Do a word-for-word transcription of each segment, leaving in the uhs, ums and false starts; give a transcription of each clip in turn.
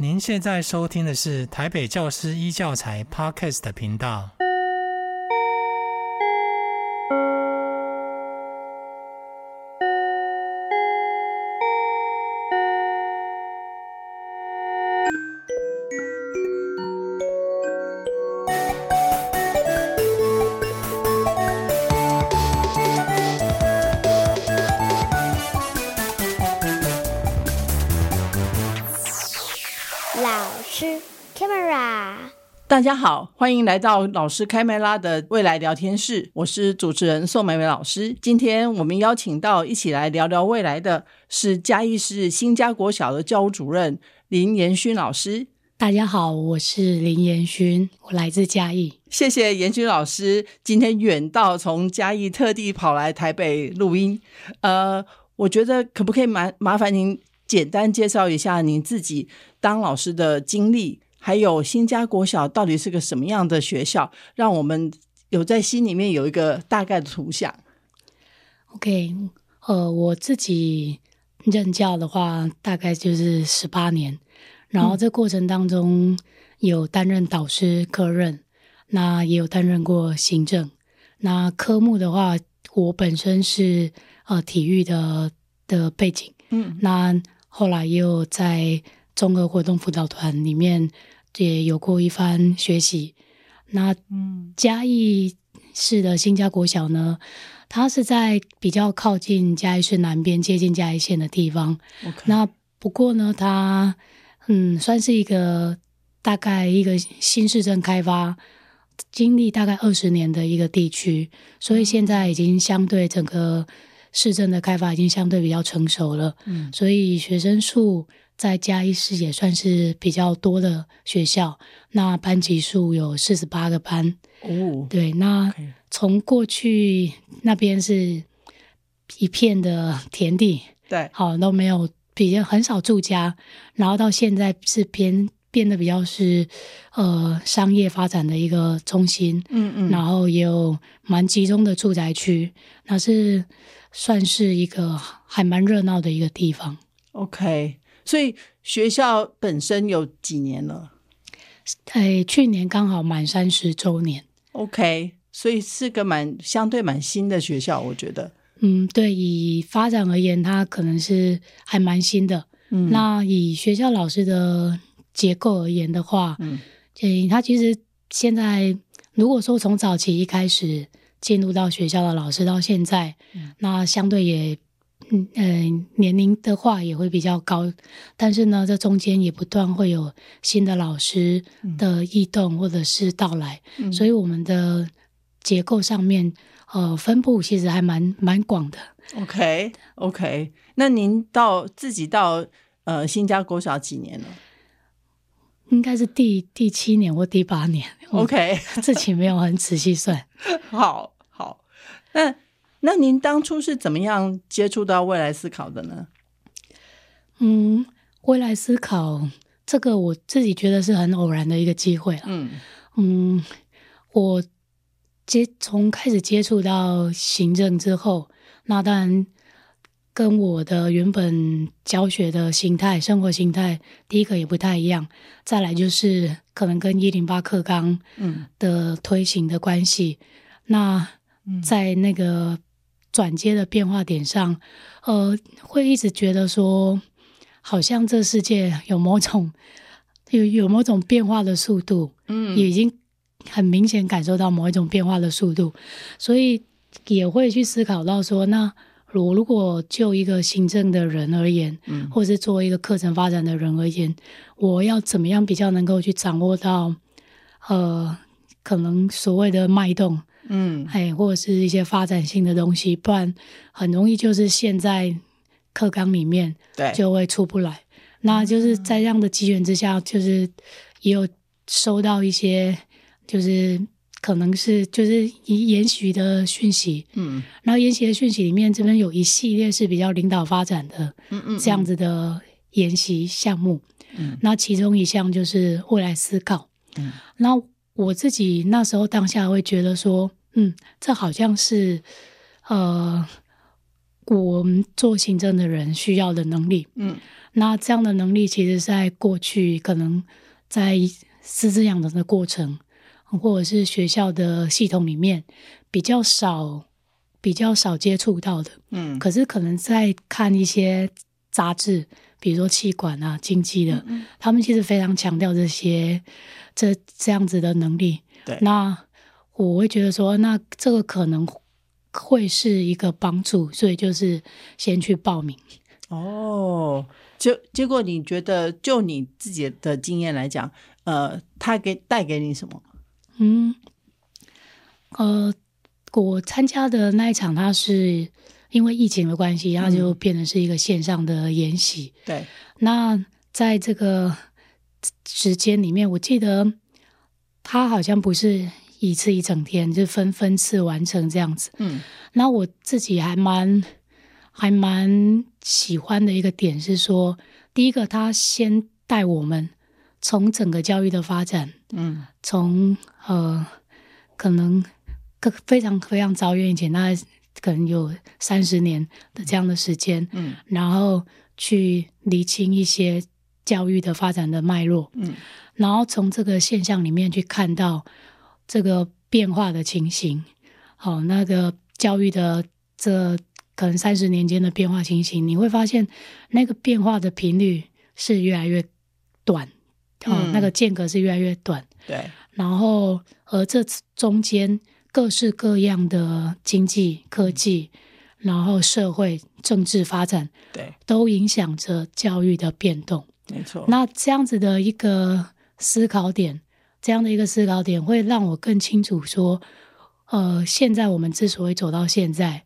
您现在收听的是台北教师一教材 Podcast 的频道。大家好，欢迎来到老师开麦拉的未来聊天室，我是主持人宋美美老师。今天我们邀请到一起来聊聊未来的是嘉义市新家国小的教务主任林妍勋老师。大家好，我是林妍勋，我来自嘉义。谢谢妍勋老师今天远道从嘉义特地跑来台北录音。呃，我觉得可不可以麻麻烦您简单介绍一下您自己当老师的经历，还有新家国小到底是个什么样的学校，让我们有在心里面有一个大概的图像。 OK， 呃，我自己任教的话大概就是十八年，然后这过程当中有担任导师科任、嗯、那也有担任过行政。那科目的话我本身是呃体育的的背景，嗯，那后来也有在综合活动辅导团里面也有过一番学习。那嘉义市的新家国小呢，它是在比较靠近嘉义市南边，接近嘉义县的地方、okay. 那不过呢它嗯算是一个大概一个新市镇开发经历大概二十年的一个地区，所以现在已经相对整个市政的开发已经相对比较成熟了、嗯、所以学生数在嘉义市也算是比较多的学校，那班级数有四十八个班、哦、对，那从过去那边是一片的田地，对，好都没有比较很少住家，然后到现在是变变得比较是呃商业发展的一个中心，嗯嗯，然后也有蛮集中的住宅区，那是算是一个还蛮热闹的一个地方。 OK，所以学校本身有几年了？哎，去年刚好满三十周年。 OK， 所以是个蛮相对蛮新的学校，我觉得嗯，对，以发展而言它可能是还蛮新的、嗯、那以学校老师的结构而言的话、嗯哎、它其实现在如果说从早期一开始进入到学校的老师到现在、嗯、那相对也嗯、呃、年龄的话也会比较高，但是呢这中间也不断会有新的老师的异动或者是到来、嗯、所以我们的结构上面呃分布其实还蛮蛮广的。 OK， OK， 那您到自己到呃新家国小几年了？应该是第第七年或第八年。 OK， 自己没有很仔细算。好好，那那您当初是怎么样接触到未来思考的呢？嗯，未来思考这个我自己觉得是很偶然的一个机会啦。嗯嗯，我接从开始接触到行政之后，那当然跟我的原本教学的形态、生活形态，第一个也不太一样。再来就是可能跟一零八课纲的推行的关系，嗯、那在那个转接的变化点上，呃，会一直觉得说好像这世界有某种有有某种变化的速度，嗯，也已经很明显感受到某一种变化的速度，所以也会去思考到说，那我如果就一个行政的人而言，嗯，或是做一个课程发展的人而言，我要怎么样比较能够去掌握到呃可能所谓的脉动，嗯，哎，或者是一些发展性的东西，不然很容易就是现在课纲里面就会出不来。那就是在这样的机缘之下，就是也有收到一些就是可能是就是研习的讯息，嗯，然后研习的讯息里面这边有一系列是比较领导发展的，嗯嗯，这样子的研习项目，嗯，那其中一项就是未来思考，嗯，那我自己那时候当下会觉得说，嗯，这好像是呃我们做行政的人需要的能力。嗯，那这样的能力其实在过去可能在师资养成的过程或者是学校的系统里面比较少比较少接触到的。嗯，可是可能在看一些杂志，比如说企管啊、经济的，嗯嗯，他们其实非常强调这些这这样子的能力。对，那我会觉得说那这个可能会是一个帮助，所以就是先去报名。哦，就结果你觉得就你自己的经验来讲，呃，他给带给你什么？嗯，呃，我参加的那一场，它是因为疫情的关系，它就变成是一个线上的研习。嗯，对，那在这个时间里面，我记得它好像不是一次一整天，就分分次完成这样子。嗯，那我自己还蛮还蛮喜欢的一个点是说，第一个，他先带我们从整个教育的发展，嗯，从呃可能非常非常早远以前，大概可能有三十年的这样的时间，嗯，然后去厘清一些教育的发展的脉络，嗯，然后从这个现象里面去看到这个变化的情形，好，哦，那个教育的这可能三十年间的变化情形，你会发现那个变化的频率是越来越短，嗯，哦，那个间隔是越来越短。对，然后而这中间各式各样的经济、科技，然后社会、政治发展，对，都影响着教育的变动。没错。那这样子的一个思考点。这样的一个思考点会让我更清楚说，呃，现在我们之所以走到现在，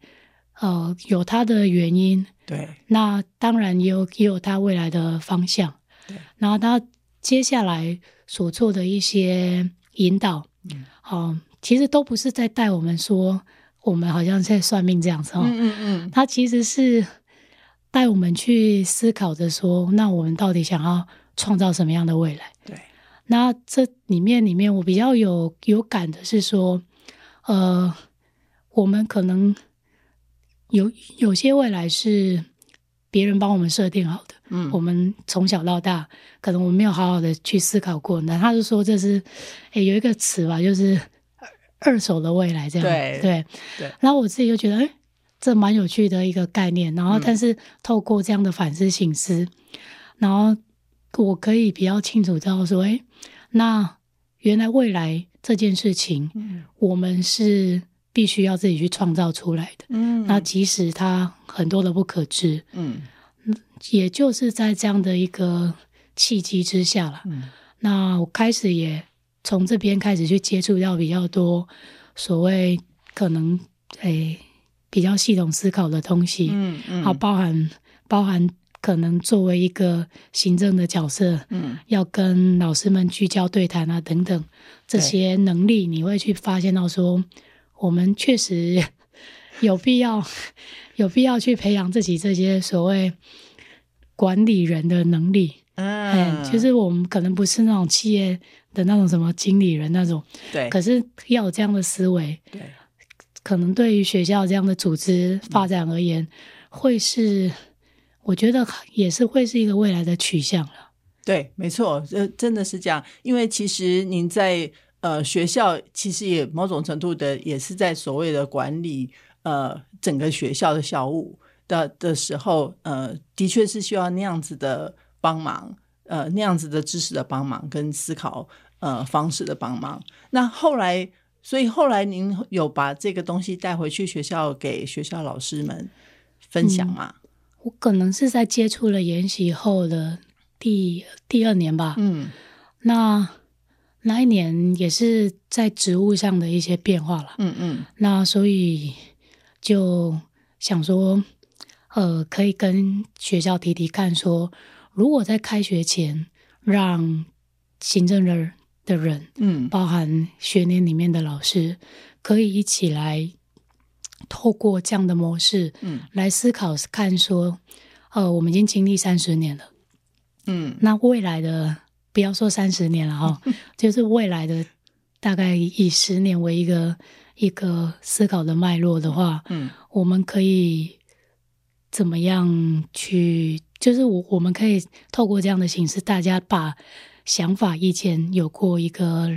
呃，有它的原因，对，那当然也有也有它未来的方向，对，然后它接下来所做的一些引导，嗯，呃，其实都不是在带我们说我们好像在算命这样子，哦，嗯嗯嗯，它其实是带我们去思考着说，那我们到底想要创造什么样的未来？对。那这里面里面我比较有有感的是说，呃，我们可能有有些未来是别人帮我们设定好的，嗯，我们从小到大可能我们没有好好的去思考过。那他就说这是，诶，有一个词吧，就是二手的未来这样。对对对。然后我自己就觉得，诶，这蛮有趣的一个概念。然后，但是透过这样的反思省思，嗯，然后我可以比较清楚知道说，诶，那原来未来这件事情，嗯，我们是必须要自己去创造出来的。嗯，那即使它很多的不可知，嗯，也就是在这样的一个契机之下啦，嗯，那我开始也从这边开始去接触到比较多所谓可能诶比较系统思考的东西，嗯嗯，好，包含包含。可能作为一个行政的角色，嗯，要跟老师们聚焦对谈啊等等这些能力，你会去发现到说我们确实有必要有必要去培养自己这些所谓管理人的能力。嗯，就是我们可能不是那种企业的那种什么经理人那种，对，可是要有这样的思维，对，可能对于学校这样的组织发展而言，嗯，会是我觉得也是会是一个未来的取向了。对，没错，呃，真的是这样。因为其实您在呃学校，其实也某种程度的也是在所谓的管理呃整个学校的校务的的时候，呃，的确是需要那样子的帮忙，呃，那样子的知识的帮忙跟思考呃方式的帮忙。那后来，所以后来您有把这个东西带回去学校给学校老师们分享吗？嗯，我可能是在接触了研习后的第第二年吧，嗯，那那一年也是在职务上的一些变化了，嗯嗯，那所以就想说，呃，可以跟学校提提看说，如果在开学前让行政人的人，嗯，包含学年里面的老师，可以一起来。透过这样的模式，嗯，来思考看说，呃，我们已经经历三十年了，嗯，那未来的不要说三十年了哈，哦，就是未来的大概以十年为一个一个思考的脉络的话，嗯，我们可以怎么样去，就是我我们可以透过这样的形式，大家把想法意见有过一个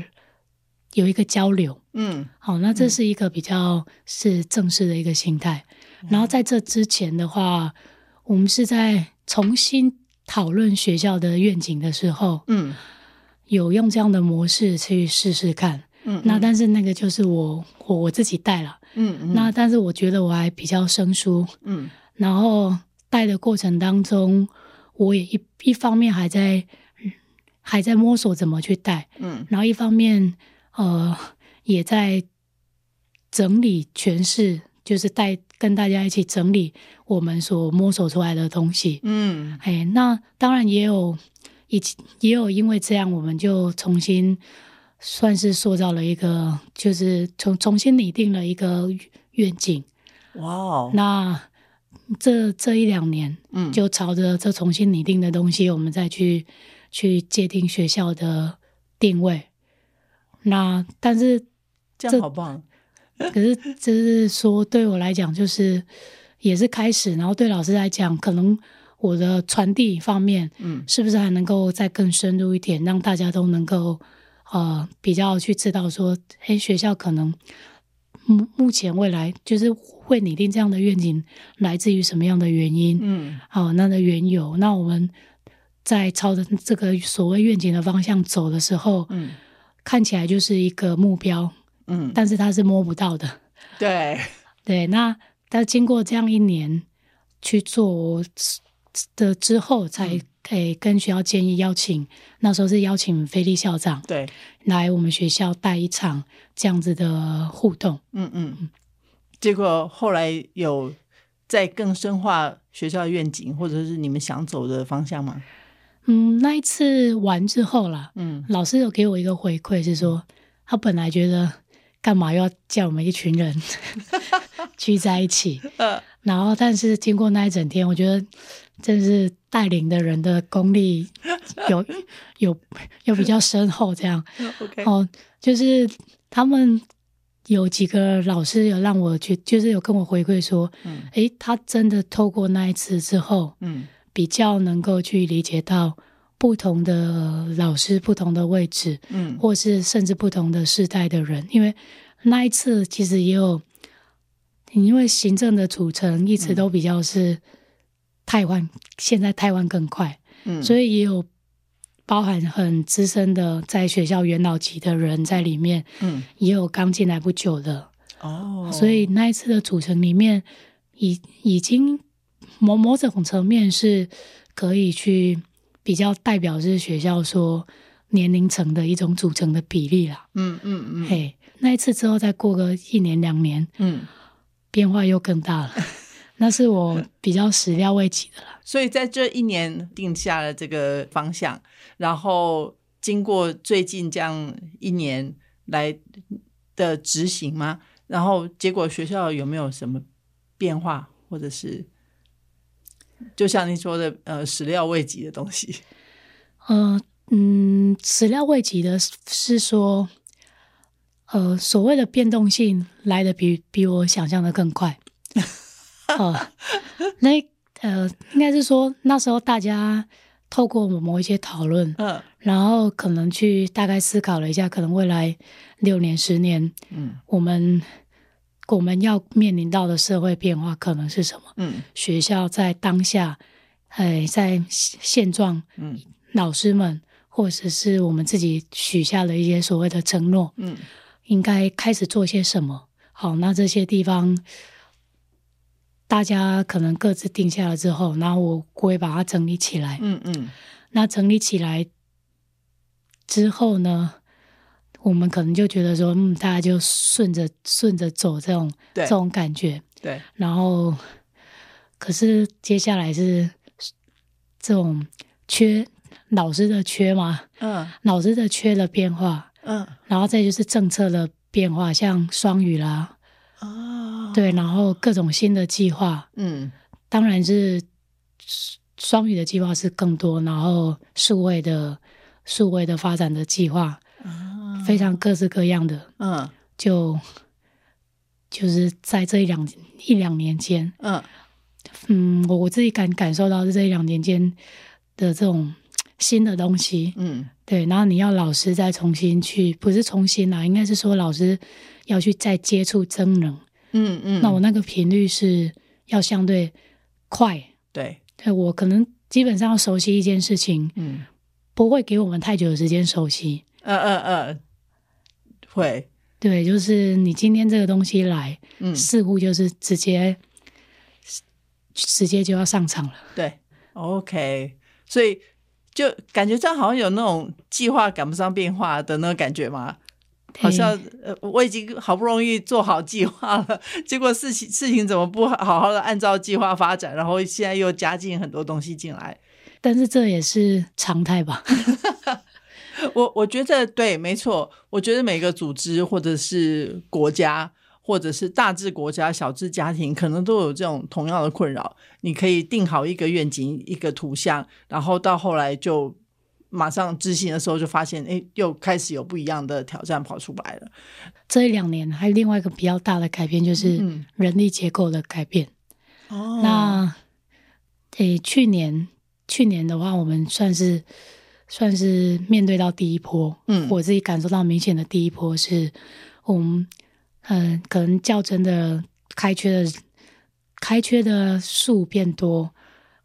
有一个交流。嗯，好，那这是一个比较是正式的一个心态。嗯，然后在这之前的话，我们是在重新讨论学校的愿景的时候，嗯，有用这样的模式去试试看。嗯，那但是那个就是我我我自己带了。嗯, 嗯，那但是我觉得我还比较生疏。嗯，然后带的过程当中，我也一一方面还在还在摸索怎么去带。嗯，然后一方面呃也在整理诠释，就是带跟大家一起整理我们所摸索出来的东西。嗯，哎，那当然也有也也有因为这样，我们就重新。算是塑造了一个，就是重重新拟定了一个愿景。哇哦！那这这一两年，嗯，就朝着这重新拟定的东西，我们再去去界定学校的定位。那但是这样好棒，可是就是说对我来讲，就是也是开始，然后对老师来讲，可能。我的传递方面，嗯，是不是还能够再更深入一点，让大家都能够呃比较去知道说，哎，学校可能目前未来就是会拟定这样的愿景，来自于什么样的原因？嗯，好，那的缘由，那我们在朝着这个所谓愿景的方向走的时候，嗯，看起来就是一个目标，嗯，但是它是摸不到的，对对。那但经过这样一年去做。的之后才可以跟学校建议邀请，嗯，那时候是邀请菲利校长对来我们学校带一场这样子的互动。嗯嗯，结果后来有再更深化学校的愿景，或者是你们想走的方向吗？嗯，那一次完之后啦，嗯，老师有给我一个回馈是说，他本来觉得干嘛要叫我们一群人聚在一起，呃，然后但是经过那一整天，我觉得。真是带领的人的功力有有有比较深厚，这样okay. 哦，就是他们有几个老师有让我去，就是有跟我回馈说，嗯，诶，他真的透过那一次之后，嗯，比较能够去理解到不同的老师、不同的位置，嗯，或是甚至不同的世代的人，因为那一次其实也有，因为行政的组成一直都比较是。嗯，台湾现在台湾更快，嗯，所以也有包含很资深的在学校元老级的人在里面，嗯，也有刚进来不久的哦，所以那一次的组成里面，已已经某某种层面是可以去比较代表是学校说年龄层的一种组成的比例啦，嗯嗯嗯，嘿，那一次之后再过个一年两年，嗯，变化又更大了。那是我比较始料未及的了，所以在这一年定下了这个方向，然后经过最近这样一年来的执行吗？然后结果学校有没有什么变化，或者是就像你说的，呃，始料未及的东西？呃，嗯，始料未及的是说，呃，所谓的变动性来得比比我想象的更快。呃，那呃，应该是说那时候大家透过某一些讨论，嗯，然后可能去大概思考了一下，可能未来六年、十年，嗯，我们我们要面临到的社会变化可能是什么？嗯，学校在当下，呃，在现状，嗯，老师们或者是我们自己许下了一些所谓的承诺，嗯，应该开始做些什么？好，那这些地方。大家可能各自定下了之后，然后我会把它整理起来。嗯嗯，那整理起来之后呢，我们可能就觉得说，嗯，大家就顺着顺着走这种这种感觉。对。然后，可是接下来是这种缺老师的缺嘛？嗯，老师的缺的变化。嗯，然后再就是政策的变化，像双语啦。哦，对，然后各种新的计划，嗯，当然是双语的计划是更多，然后数位的数位的发展的计划，哦，非常各式各样的，嗯，就就是在这一两一两年间，嗯，嗯，我我自己感感受到是这一两年间的这种新的东西，嗯，对，然后你要老师再重新去，不是重新啦，应该是说老师要去再接触真人，嗯嗯，那我那个频率是要相对快，对，对我可能基本上要熟悉一件事情，嗯，不会给我们太久的时间熟悉，嗯嗯嗯，会。对，就是你今天这个东西来，嗯，似乎就是直接直接就要上场了。对 ，OK， 所以就感觉这样好像有那种计划赶不上变化的那种感觉嘛。好像我已经好不容易做好计划了，结果事情事情怎么不好好的按照计划发展，然后现在又加进很多东西进来。但是这也是常态吧。我我觉得对，没错。我觉得每个组织或者是国家，或者是大至国家、小至家庭，可能都有这种同样的困扰。你可以定好一个愿景、一个图像，然后到后来就马上执行的时候，就发现哎，又开始有不一样的挑战跑出来了。这一两年还有另外一个比较大的改变，就是人力结构的改变。哦、嗯，那诶，去年去年的话，我们算是。算是面对到第一波，嗯，我自己感受到明显的第一波是我们，嗯、呃，可能较真的开缺的开缺的数变多，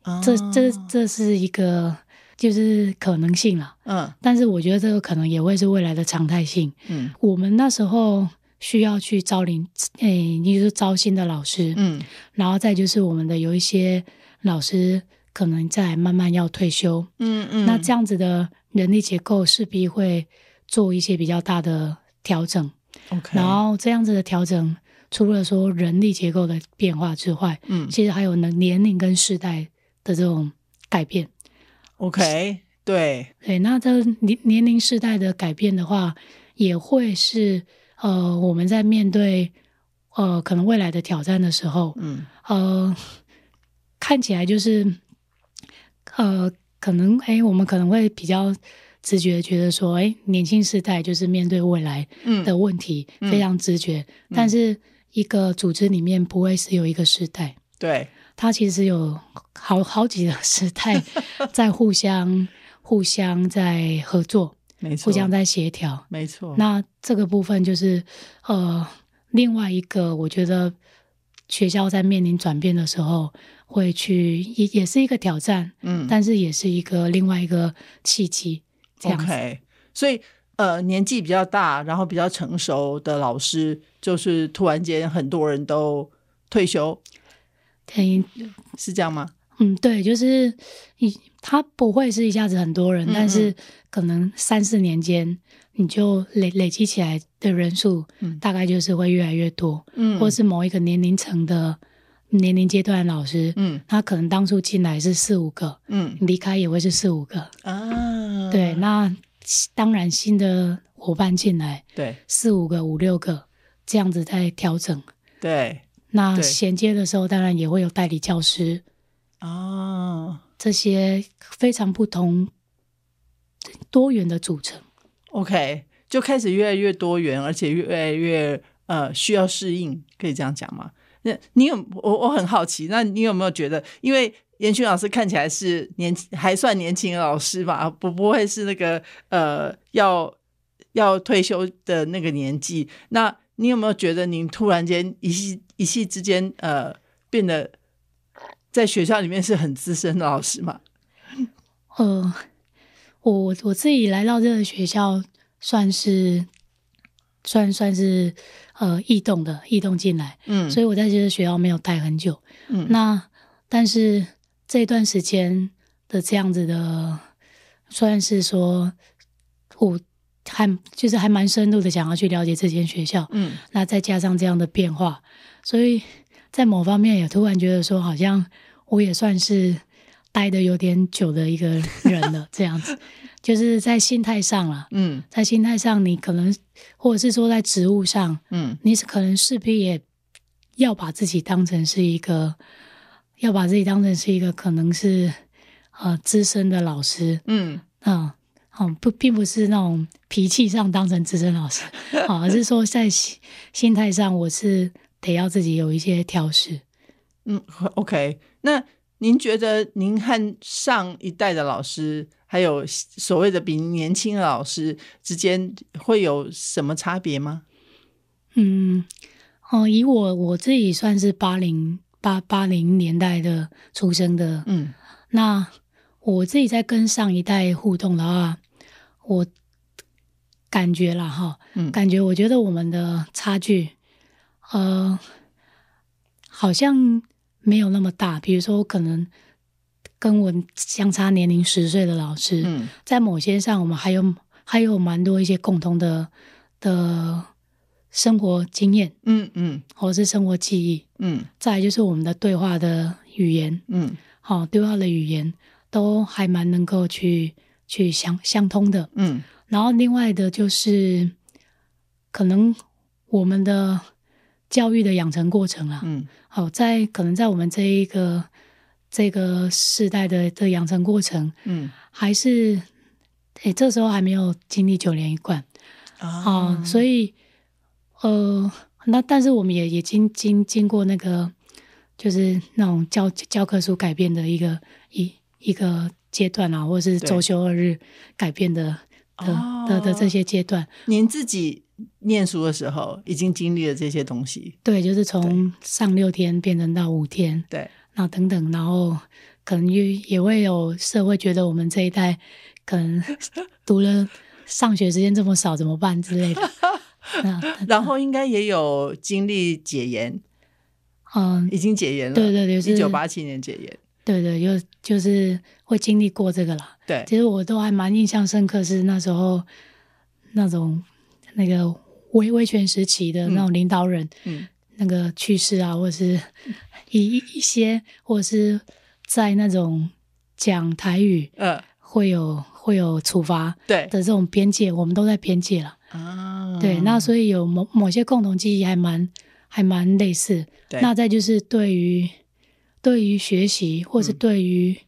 哦、这这这是一个就是可能性了，嗯，但是我觉得这个可能也会是未来的常态性，嗯，我们那时候需要去招领，诶、欸，你说招新的老师，嗯，然后再就是我们的有一些老师。可能再慢慢要退休，嗯嗯，那这样子的人力结构势必会做一些比较大的调整。Okay. 然后这样子的调整，除了说人力结构的变化之外，嗯，其实还有年龄跟世代的这种改变。OK， 对对，那这年年龄世代的改变的话，也会是呃我们在面对呃可能未来的挑战的时候，嗯呃看起来就是。呃，可能哎，我们可能会比较直觉觉得说，哎，年轻世代就是面对未来的问题、嗯、非常直觉、嗯，但是一个组织里面不会是有一个世代，对，它其实有好好几个世代在互相互相在合作，没错，互相在协调，没错。那这个部分就是呃，另外一个我觉得学校在面临转变的时候。会去也也是一个挑战，嗯，但是也是一个另外一个契机，这样子。Okay, 所以呃，年纪比较大，然后比较成熟的老师，就是突然间很多人都退休，对，是这样吗？嗯，对，就是你他不会是一下子很多人，嗯嗯，但是可能三四年间，你就累累积起来的人数，嗯，大概就是会越来越多，嗯，或是某一个年龄层的。年龄阶段的老师，嗯，他可能当初进来是四五个，嗯，离开也会是四五个啊。对，那当然新的伙伴进来，对，四五个、五六个这样子在调整。对，那衔接的时候，当然也会有代理教师啊，这些非常不同多元的组成。OK， 就开始越来越多元，而且越来越呃需要适应，可以这样讲吗？那你有我我很好奇，那你有没有觉得，因为妍群老师看起来是年还算年轻的老师吧，不不会是那个呃要要退休的那个年纪？那你有没有觉得您突然间一夕一夕之间呃变得在学校里面是很资深的老师吗？呃，我我自己来到这个学校算是。算算是呃异动的异动进来，嗯，所以我在这个学校没有待很久，嗯，那但是这段时间的这样子的，算是说我还就是还蛮深度的想要去了解这间学校，嗯，那再加上这样的变化，所以在某方面也突然觉得说，好像我也算是待得有点久的一个人了，这样子。就是在心态上啦，嗯，在心态上你可能或者是说在职务上，嗯，你可能势必也要把自己当成是一个要把自己当成是一个可能是呃资深的老师，嗯嗯嗯，不并不是那种脾气上当成资深老师啊，而是说在心态上我是得要自己有一些调试。嗯 ，OK。那您觉得您和上一代的老师，还有所谓的比您年轻的老师之间会有什么差别吗？嗯，哦，以我我自己算是八零八八零年代的出生的，嗯，那我自己在跟上一代互动的话，我感觉啦哈，嗯，感觉我觉得我们的差距，呃，好像没有那么大。比如说，我可能跟我相差年龄十岁的老师，嗯，在某些上，我们还有还有蛮多一些共同的的。生活经验，嗯嗯，或是生活记忆，嗯，再来就是我们的对话的语言，嗯，好、哦，对话的语言都还蛮能够去去相相通的，嗯。然后另外的就是，可能我们的教育的养成过程啊，嗯，好、哦，在可能在我们这一个这个世代的的养成过程，嗯，还是，哎，这时候还没有经历九年一贯啊、哦，所以。呃，那但是我们也也经经经过那个，就是那种教教科书改变的一个一一个阶段啊，或者是周休二日改变的的、哦、的 的, 的这些阶段。您自己念书的时候已经经历了这些东西，对，就是从上六天变成到五天，对，然后等等，然后可能也也会有社会觉得我们这一代可能读了上学时间这么少怎么办之类的。然后应该也有经历解严，嗯，已经解严了，对对对，一九八七年解严，对对，就就是会经历过这个啦。对，其实我都还蛮印象深刻，是那时候那种那个威威权时期的那种领导人，嗯，那个去世啊，或者是一一些，或者是在那种讲台语，呃，会有会有处罚，对的这种边界，我们都在边界了。啊，对，那所以有某某些共同记忆还蛮还蛮类似。那再就是对于对于学习，或是对于、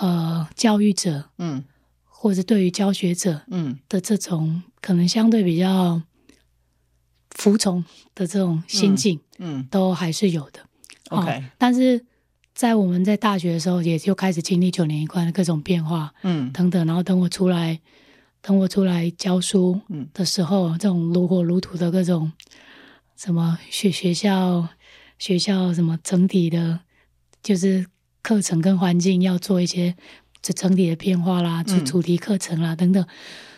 嗯、呃教育者，嗯，或是对于教学者，嗯的这种、嗯、可能相对比较服从的这种心境，嗯，嗯都还是有的。哦、OK， 但是在我们在大学的时候，也就开始经历九年一贯的各种变化，嗯，等等，然后等我出来。等我出来教书的时候，嗯、这种如火如荼的各种什么学学校学校什么整体的，就是课程跟环境要做一些这整体的变化啦，主、嗯、主题课程啦等等，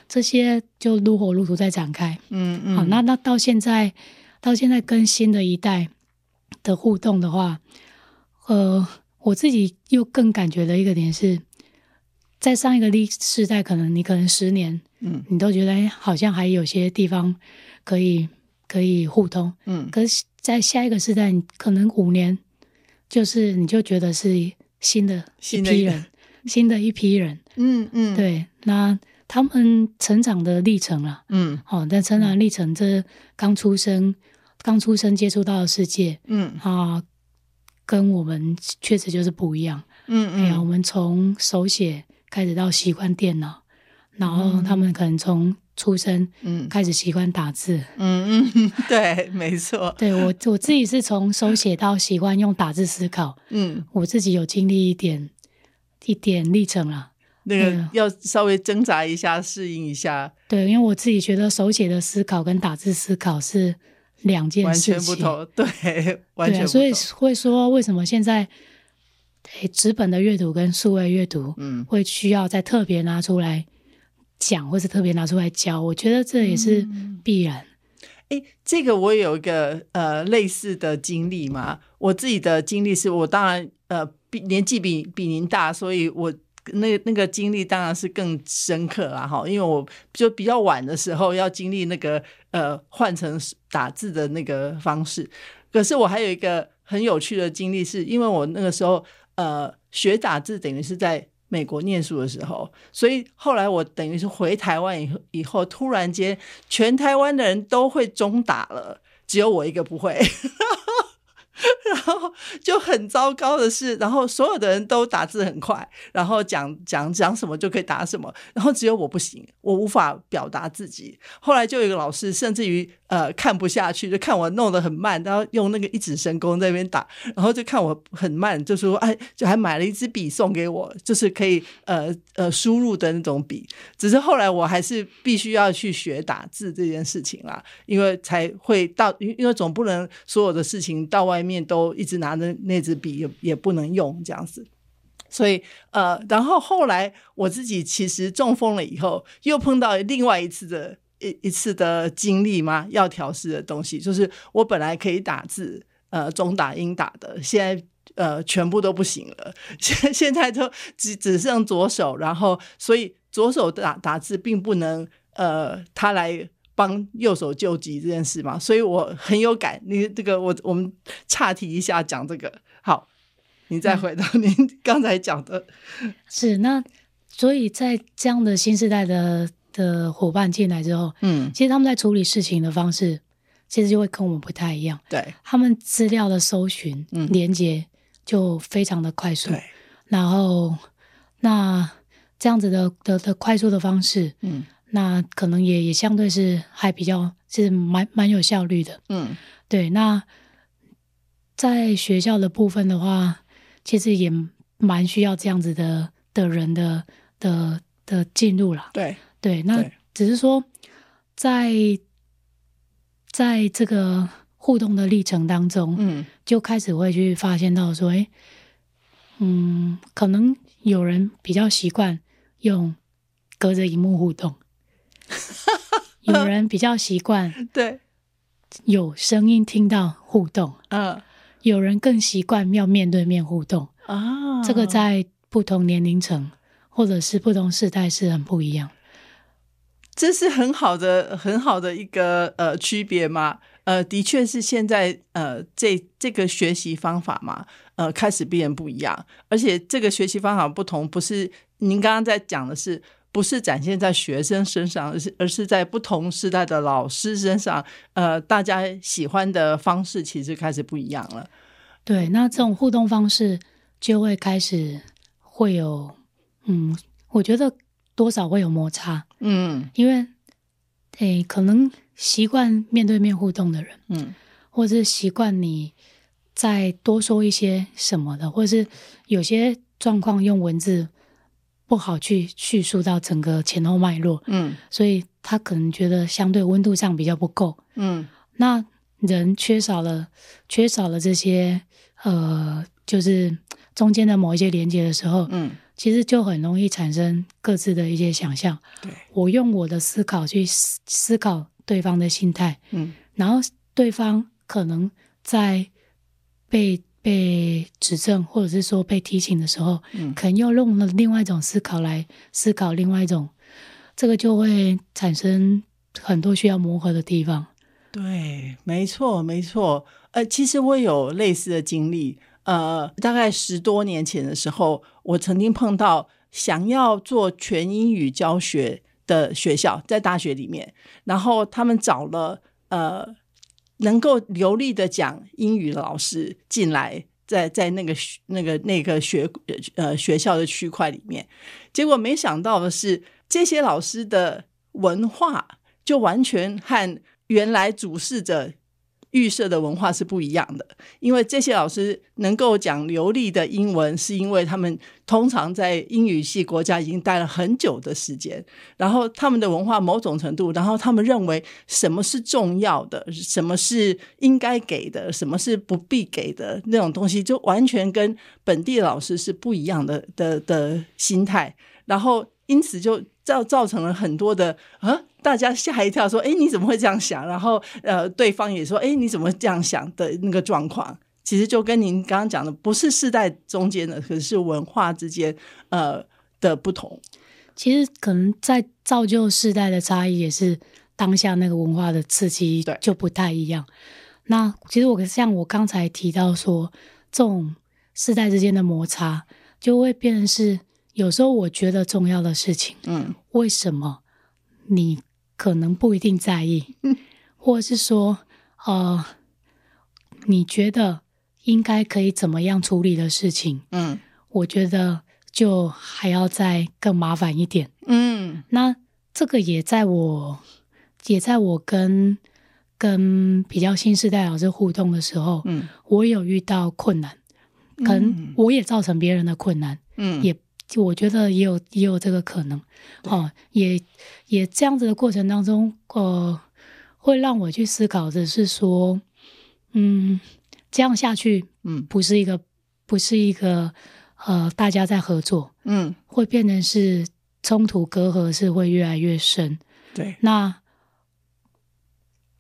这些就如火如荼在展开。嗯嗯。好，那那到现在到现在跟新的一代的互动的话，呃，我自己又更感觉的一个点是。在上一个历世代，可能你可能十年，嗯，你都觉得、哎、好像还有些地方可以可以互通，嗯，可是，在下一个世代，你可能五年，就是你就觉得是新的一批人，新的一批人，嗯嗯，对，那他们成长的历程啦、啊，嗯，好、哦，在成长的历程，这刚出生，刚出生接触到的世界，嗯啊，跟我们确实就是不一样，嗯嗯，哎呀，我们从手写。开始到习惯电脑，然后他们可能从出生开始习惯打字。嗯嗯，对，没错。对我我自己是从手写到习惯用打字思考。嗯，我自己有经历一点一点历程啦。那个要稍微挣扎一下，适应一下。对，因为我自己觉得手写的思考跟打字思考是两件事情，完全不同。对，完全不同。对啊，所以会说为什么现在。诶，纸本的阅读跟数位阅读，嗯，会需要再特别拿出来讲，或是特别拿出来教。我觉得这也是必然。哎、嗯，这个我有一个呃类似的经历嘛。我自己的经历是我当然呃比年纪比比您大，所以我那那个经历当然是更深刻啦哈。因为我就比较晚的时候要经历那个呃换成打字的那个方式。可是我还有一个很有趣的经历是，是因为我那个时候。呃，学打字等于是在美国念书的时候，所以后来我等于是回台湾以后，以后突然间全台湾的人都会中打了，只有我一个不会。然后就很糟糕的是，然后所有的人都打字很快，然后讲讲讲什么就可以打什么，然后只有我不行，我无法表达自己。后来就有一个老师甚至于呃看不下去，就看我弄得很慢，然后用那个一指神功在那边打，然后就看我很慢，就说哎，就还买了一支笔送给我，就是可以呃呃输入的那种笔。只是后来我还是必须要去学打字这件事情啦，因为才会到，因为总不能所有的事情到外面面都一直拿着那支笔 也, 也不能用这样子，所以呃，然后后来我自己其实中风了以后，又碰到另外一次的 一, 一次的经历嘛，要调试的东西，就是我本来可以打字，呃，中打英打的，现在呃全部都不行了，现 在, 现在都 只, 只剩左手，然后所以左手 打, 打字并不能呃，他来帮右手救急这件事嘛，所以我很有感。你这个我我们岔题一下讲这个，好，你再回到您刚才讲的。嗯、是那，所以在这样的新时代的的伙伴进来之后，嗯，其实他们在处理事情的方式，其实就会跟我们不太一样。对，他们资料的搜寻、嗯、连结就非常的快速。对，然后那这样子的的的快速的方式，嗯。那可能也也相对是还比较是蛮蛮有效率的，嗯，对。那在学校的部分的话，其实也蛮需要这样子的的人的的的进入啦，对对。那只是说在在这个互动的历程当中，嗯，就开始会去发现到说，哎，嗯，可能有人比较习惯用隔着荧幕互动。有人比较习惯对有声音听到互动，嗯，有人更习惯要面对面互动啊。这个在不同年龄层或者是不同世代是很不一样。这是很好的很好的一个呃区别嘛，呃，的确是现在呃这这个学习方法嘛，呃，开始变不一样，而且这个学习方法不同，不是您刚刚在讲的是。不是展现在学生身上，而是在不同时代的老师身上，呃，大家喜欢的方式其实开始不一样了。对，那这种互动方式就会开始会有，嗯，我觉得多少会有摩擦，嗯，因为，诶，可能习惯面对面互动的人，嗯，或者是习惯你再多说一些什么的，或者是有些状况用文字。不好去叙述到整个前后脉络，嗯，所以他可能觉得相对温度上比较不够，嗯，那人缺少了缺少了这些呃，就是中间的某一些连接的时候，嗯，其实就很容易产生各自的一些想象。对，我用我的思考去思考对方的心态，嗯，然后对方可能在被。被指正或者是说被提醒的时候，嗯，可能又用了另外一种思考来思考另外一种，这个就会产生很多需要磨合的地方。对，没错没错。呃，其实我有类似的经历，呃，大概十多年前的时候，我曾经碰到想要做全英语教学的学校，在大学里面，然后他们找了呃。能够流利的讲英语的老师进来，在在那个那个那个学呃学校的区块里面，结果没想到的是，这些老师的文化就完全和原来主事者预设的文化是不一样的。因为这些老师能够讲流利的英文，是因为他们通常在英语系国家已经待了很久的时间，然后他们的文化某种程度，然后他们认为什么是重要的，什么是应该给的，什么是不必给的，那种东西就完全跟本地老师是不一样的的的心态，然后因此就造造成了很多的啊，大家吓一跳说，哎，你怎么会这样想？然后呃，对方也说，哎，你怎么这样想的那个状况，其实就跟您刚刚讲的，不是世代中间的，可是文化之间呃的不同。其实可能在造就世代的差异，也是当下那个文化的刺激就不太一样。那其实我像我刚才提到说，这种世代之间的摩擦，就会变成是。有时候我觉得重要的事情，嗯，为什么你可能不一定在意，嗯，或者是说，呃，你觉得应该可以怎么样处理的事情，嗯，我觉得就还要再更麻烦一点，嗯，那这个也在我也在我跟跟比较新世代老师互动的时候，嗯，我有遇到困难，可能我也造成别人的困难，嗯，也我觉得也有也有这个可能，哦，也也这样子的过程当中，呃，会让我去思考的是说，嗯，这样下去，嗯，不是一个不是一个呃，大家在合作，嗯，会变成是冲突隔阂是会越来越深，对，那。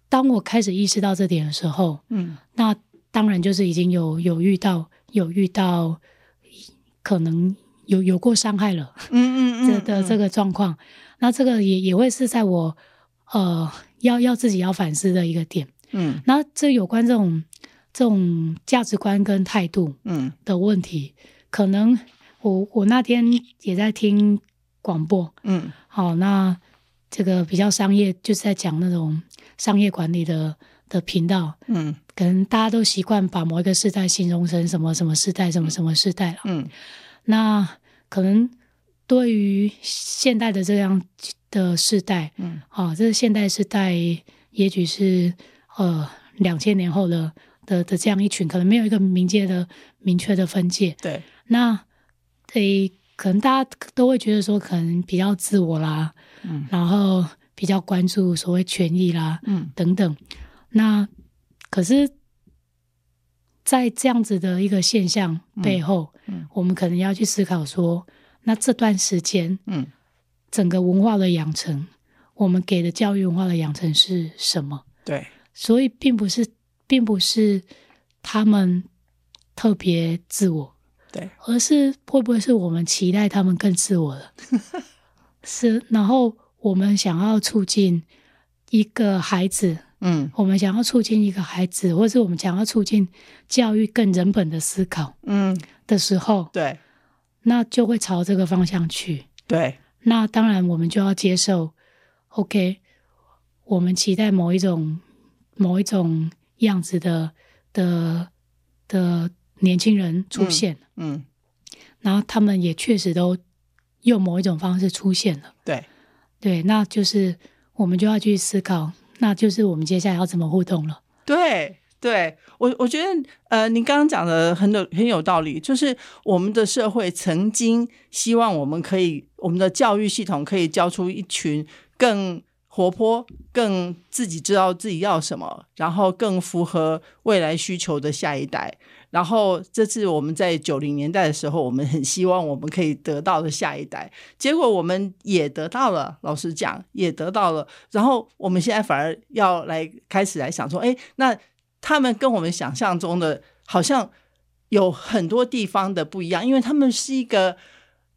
当我开始意识到这点的时候，嗯，那当然就是已经有有遇到有遇到可能有有过伤害了，嗯嗯嗯，这的这个状况，那这个也也会是在我呃要要自己要反思的一个点，嗯，那这有关这种这种价值观跟态度，嗯的问题，嗯，可能我我那天也在听广播，嗯，好，那这个比较商业，就是在讲那种。商业管理的的频道，嗯，可能大家都习惯把某一个世代形容成什么什么世代，什么什么世代了，嗯，那可能对于现代的这样的世代，嗯，啊，这现代世代也许是呃两千年后的的的这样一群，可能没有一个明界的明确的分界，对，那诶，可能大家都会觉得说，可能比较自我啦，嗯，然后。比较关注所谓权益啦，嗯，等等。那可是，在这样子的一个现象背后，嗯嗯，我们可能要去思考说，那这段时间，嗯，整个文化的养成，我们给的教育文化的养成是什么？对，所以并不是，并不是他们特别自我，对，而是会不会是我们期待他们更自我了？是，然后。我们想要促进一个孩子，嗯，我们想要促进一个孩子，或是我们想要促进教育更人本的思考，嗯，的时候，对，那就会朝这个方向去，对。那当然，我们就要接受 ，OK， 我们期待某一种某一种样子的的的年轻人出现，嗯，嗯，然后他们也确实都用某一种方式出现了，对。对，那就是我们就要去思考，那就是我们接下来要怎么互动了。对，对，我我觉得呃，您刚刚讲的很有很有道理，就是我们的社会曾经希望我们可以，我们的教育系统可以教出一群更活泼、更自己知道自己要什么，然后更符合未来需求的下一代。然后这次我们在九零年代的时候，我们很希望我们可以得到的下一代，结果我们也得到了，老实讲也得到了。然后我们现在反而要来开始来想说，哎，那他们跟我们想象中的好像有很多地方的不一样，因为他们是一个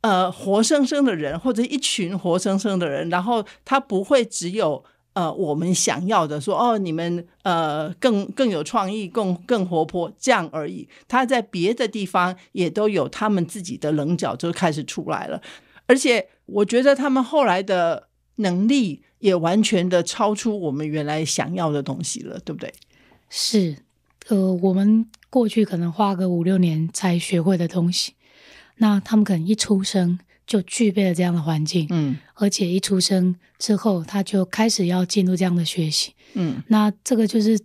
呃活生生的人，或者一群活生生的人，然后他不会只有。呃，我们想要的说哦，你们呃更更有创意，更更活泼这样而已。他在别的地方也都有他们自己的棱角，就开始出来了。而且我觉得他们后来的能力也完全的超出我们原来想要的东西了，对不对？是，呃，我们过去可能花个五六年才学会的东西，那他们可能一出生。就具备了这样的环境，嗯，而且一出生之后，他就开始要进入这样的学习，嗯，那这个就是，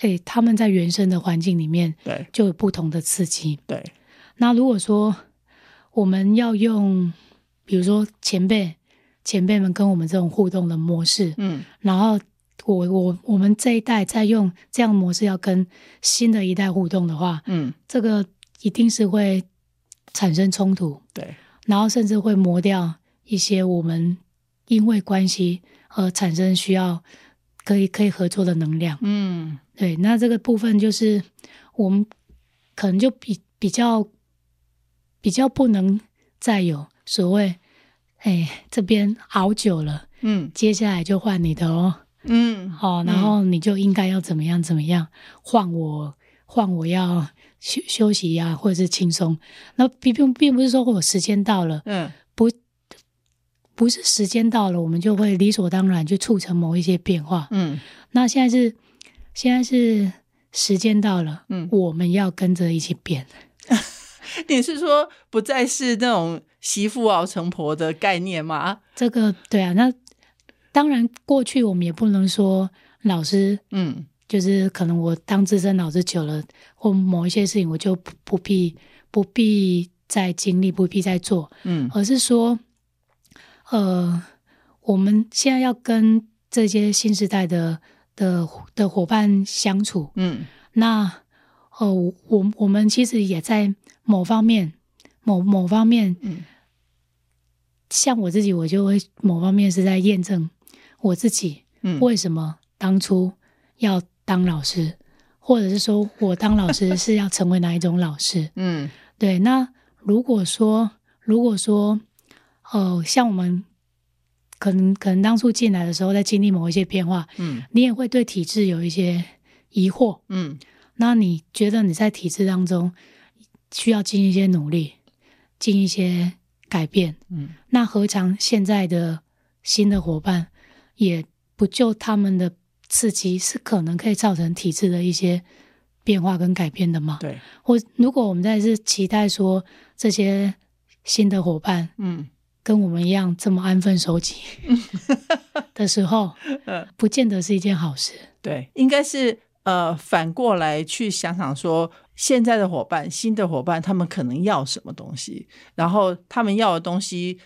哎、欸，他们在原生的环境里面，对，就有不同的刺激，对。那如果说我们要用，比如说前辈前辈们跟我们这种互动的模式，嗯，然后我我我们这一代再用这样的模式要跟新的一代互动的话，嗯，这个一定是会产生冲突，对。然后甚至会磨掉一些我们因为关系而产生需要可以可以合作的能量。嗯，对。那这个部分就是我们可能就比比较比较不能再有所谓，哎，这边熬久了，嗯，接下来就换你的哦，嗯，好、哦，然后你就应该要怎么样怎么样，换我换我要。休休息呀、啊，或者是轻松，那并并不是说我时间到了，嗯，不，不是时间到了，我们就会理所当然去促成某一些变化，嗯，那现在是现在是时间到了，嗯，我们要跟着一起变。你是说不再是那种媳妇熬成婆的概念吗？这个对啊，那当然过去我们也不能说老师，嗯，就是可能我当资深老师久了，或某一些事情我就不必不必再经历，不必再做，嗯，而是说，呃，我们现在要跟这些新时代的的的伙伴相处，嗯，那呃，我我们其实也在某方面，某某方面，嗯，像我自己，我就会某方面是在验证我自己，嗯，为什么当初要当老师，或者是说我当老师是要成为哪一种老师，嗯，对。那如果说，如果说，呃，像我们可能可能当初进来的时候，在经历某一些变化，嗯，你也会对体制有一些疑惑，嗯，那你觉得你在体制当中需要尽一些努力，尽一些改变，嗯，那何尝现在的新的伙伴也不就他们的刺激是可能可以造成体制的一些变化跟改变的吗？对，或如果我们在是期待说这些新的伙伴，嗯，跟我们一样这么安分守己的时候，嗯，不见得是一件好事。对，应该是呃反过来去想想说。现在的伙伴，新的伙伴，他们可能要什么东西，然后他们要的东西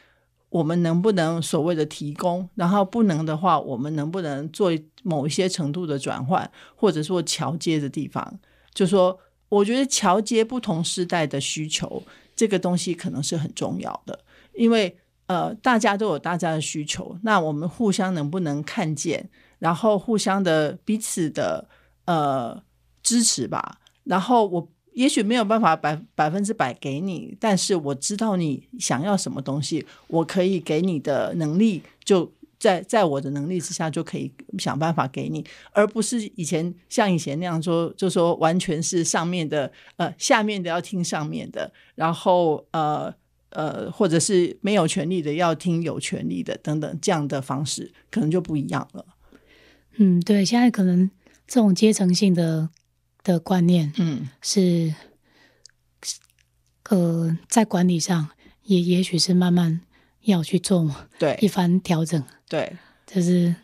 我们能不能所谓的提供，然后不能的话我们能不能做某一些程度的转换，或者说桥接的地方，就说我觉得桥接不同时代的需求，这个东西可能是很重要的，因为呃，大家都有大家的需求，那我们互相能不能看见，然后互相的彼此的呃支持吧，然后我也许没有办法百百分之百给你，但是我知道你想要什么东西，我可以给你的能力就在在我的能力之下就可以想办法给你，而不是以前像以前那样说，就说完全是上面的呃下面的要听上面的，然后呃呃或者是没有权利的要听有权利的等等，这样的方式可能就不一样了。嗯，对，现在可能这种阶层性的。的观念，嗯，是，呃，在管理上也也许是慢慢要去做对一番调整，对，就是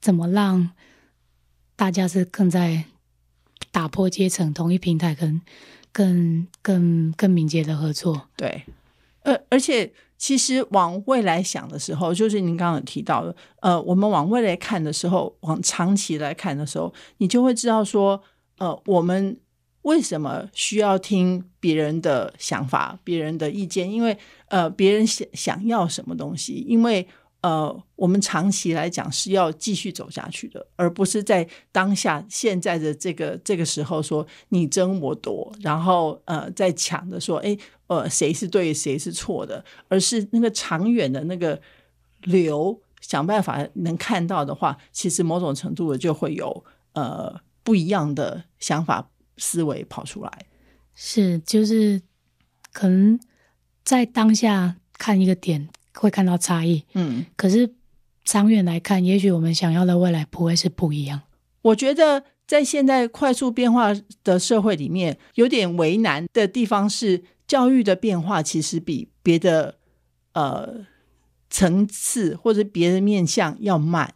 怎么让大家是更在打破阶层、同一平台跟更更更敏捷的合作，对，而、呃、而且。其实往未来想的时候，就是您刚刚提到的，呃，我们往未来看的时候，往长期来看的时候，你就会知道说，呃，我们为什么需要听别人的想法、别人的意见？因为呃，别人想想要什么东西？因为呃，我们长期来讲是要继续走下去的，而不是在当下现在的这个这个时候说你争我夺，然后呃，在抢的说，哎。呃，谁是对谁是错的，而是那个长远的那个流想办法能看到的话，其实某种程度的就会有呃不一样的想法思维跑出来。是，就是可能在当下看一个点会看到差异，嗯，可是长远来看，也许我们想要的未来不会是不一样。我觉得在现在快速变化的社会里面，有点为难的地方是教育的变化其实比别的呃层次或者别的面向要慢。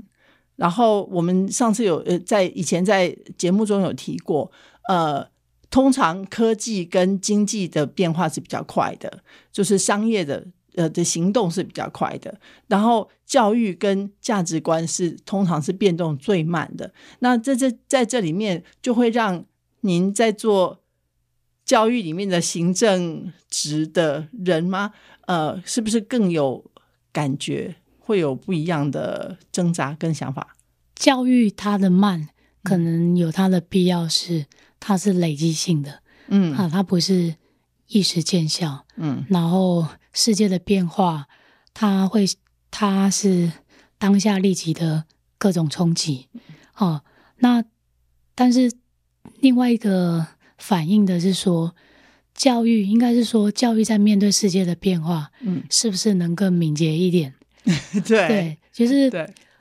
然后我们上次有呃在以前在节目中有提过，呃，通常科技跟经济的变化是比较快的，就是商业的呃的行动是比较快的。然后教育跟价值观是通常是变动最慢的。那这这在这里面就会让您在做。教育里面的行政职的人吗？呃，是不是更有感觉，会有不一样的挣扎跟想法？教育它的慢，可能有它的必要是，是它是累积性的，嗯啊，它不是一时见效，嗯。然后世界的变化，它会，它是当下立即的各种冲击，哦、啊。那但是另外一个。反映的是说，教育应该是说，教育在面对世界的变化，嗯，是不是能更敏捷一点？对，对，就是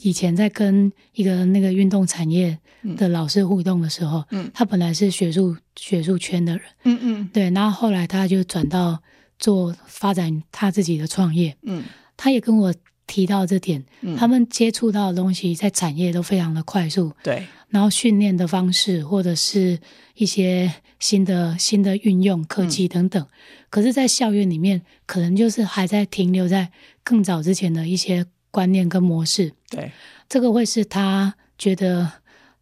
以前在跟一个那个运动产业的老师互动的时候，嗯，他本来是学术学术圈的人，嗯嗯，对，然后后来他就转到做发展他自己的创业，嗯，他也跟我提到这点，嗯，他们接触到的东西在产业都非常的快速，对，然后训练的方式或者是一些新的新的运用科技等等，嗯，可是在校园里面可能就是还在停留在更早之前的一些观念跟模式，对，这个会是他觉得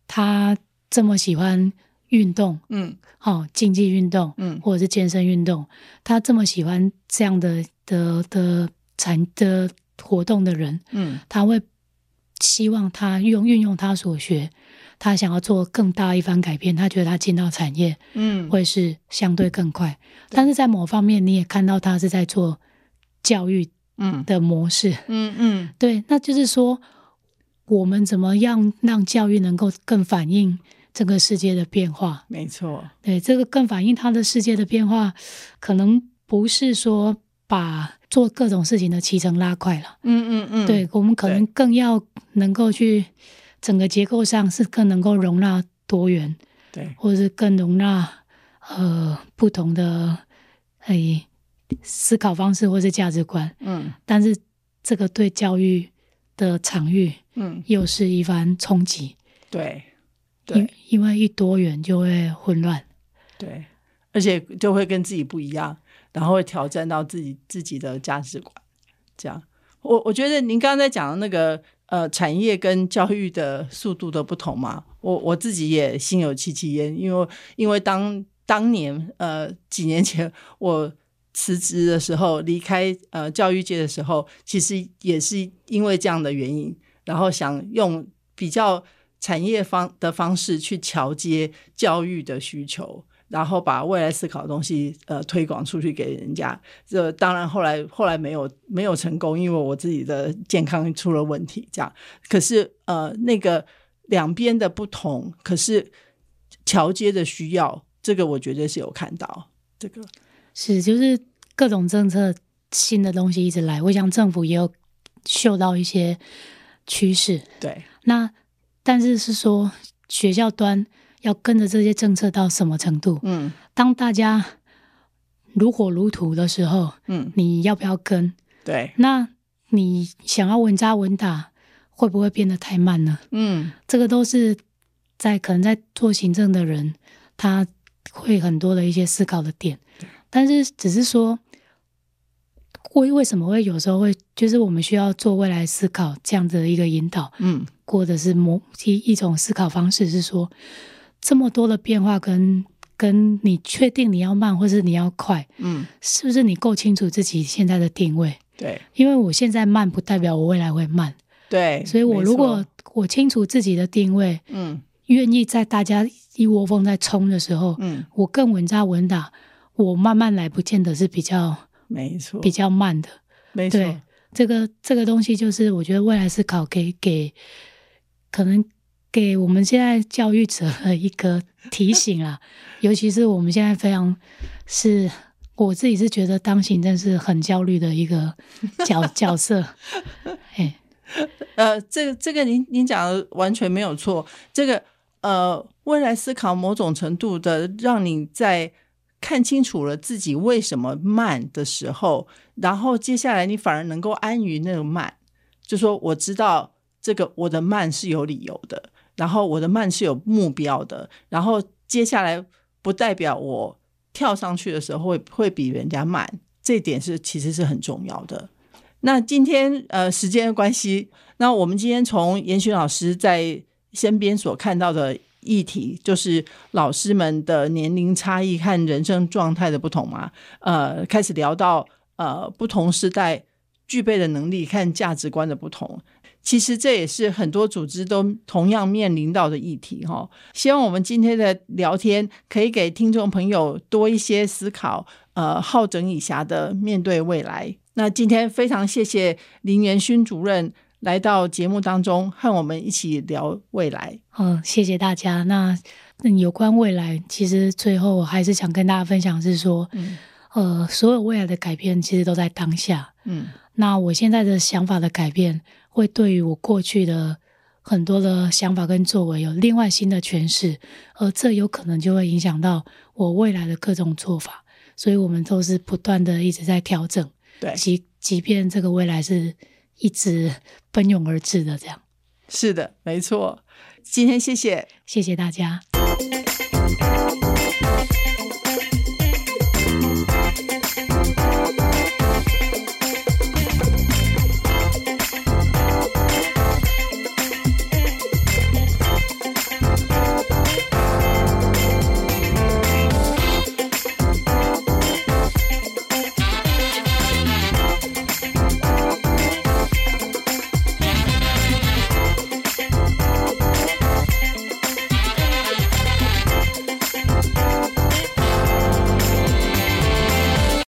他这么喜欢运动，嗯，哦，竞技运动，嗯，或者是健身运动，他这么喜欢这样的的的产的活动的人，嗯，他会希望他用运用他所学，他想要做更大一番改变，他觉得他进到产业，嗯，会是相对更快，嗯，但是在某方面你也看到他是在做教育的模式，嗯 嗯, 嗯，对，那就是说我们怎么样让教育能够更反映这个世界的变化，没错，对，这个更反映它的世界的变化，可能不是说把做各种事情的期程拉快了，嗯嗯嗯，对，我们可能更要能够去整个结构上是更能够容纳多元，对，或者是更容纳呃不同的诶思考方式或是价值观，嗯，但是这个对教育的场域，嗯，又是一番冲击，对，对，因为一多元就会混乱，对，而且就会跟自己不一样，然后会挑战到自己自己的价值观，这样，我我觉得您刚刚在讲的那个呃产业跟教育的速度的不同嘛，我我自己也心有戚戚焉，因为因为当当年呃几年前我辞职的时候，离开呃教育界的时候，其实也是因为这样的原因，然后想用比较产业方的方式去桥接教育的需求，然后把未来思考的东西呃推广出去给人家。这当然后来后来没有没有成功，因为我自己的健康出了问题，这样。可是呃那个两边的不同，可是桥接的需要，这个我觉得是有看到这个。是，就是各种政策新的东西一直来，我想政府也有嗅到一些趋势，对，那但是是说学校端要跟着这些政策到什么程度，嗯，当大家如火如荼的时候，嗯，你要不要跟，对，那你想要稳扎稳打会不会变得太慢呢，嗯，这个都是在可能在做行政的人他会很多的一些思考的点，但是只是说为为什么会有时候会就是我们需要做未来思考这样的一个引导，嗯，或者是某一一种思考方式，是说这么多的变化跟跟你确定你要慢或是你要快，嗯，是不是你够清楚自己现在的定位，对，因为我现在慢不代表我未来会慢，对，所以我如果我清楚自己的定位，嗯，愿意在大家一窝蜂在冲的时候，嗯，我更稳扎稳打，我慢慢来不见得是比较没错比较慢的，没错，对，这个这个东西就是我觉得未来思考给给可能给我们现在教育者的一个提醒啦尤其是我们现在非常是我自己是觉得当行政是很焦虑的一个角角色哎呃这个这个您您讲的完全没有错，这个呃未来思考某种程度的让你在看清楚了自己为什么慢的时候，然后接下来你反而能够安于那个慢，就说我知道这个我的慢是有理由的，然后我的慢是有目标的，然后接下来不代表我跳上去的时候 会, 会比人家慢，这点是其实是很重要的。那今天呃时间的关系，那我们今天从妍群老师在身边所看到的议题，就是老师们的年龄差异和人生状态的不同嘛，呃，开始聊到呃不同时代具备的能力和价值观的不同，其实这也是很多组织都同样面临到的议题哈。希望我们今天的聊天可以给听众朋友多一些思考，呃，好整以暇的面对未来。那今天非常谢谢林元勋主任来到节目当中和我们一起聊未来，嗯，谢谢大家。那有关未来，其实最后我还是想跟大家分享是说、嗯、呃，所有未来的改变其实都在当下，嗯，那我现在的想法的改变会对于我过去的很多的想法跟作为有另外新的诠释，而这有可能就会影响到我未来的各种做法，所以我们都是不断的一直在调整，对，即即便这个未来是一直奔涌而至的，这样。是的，没错。今天谢谢，谢谢大家。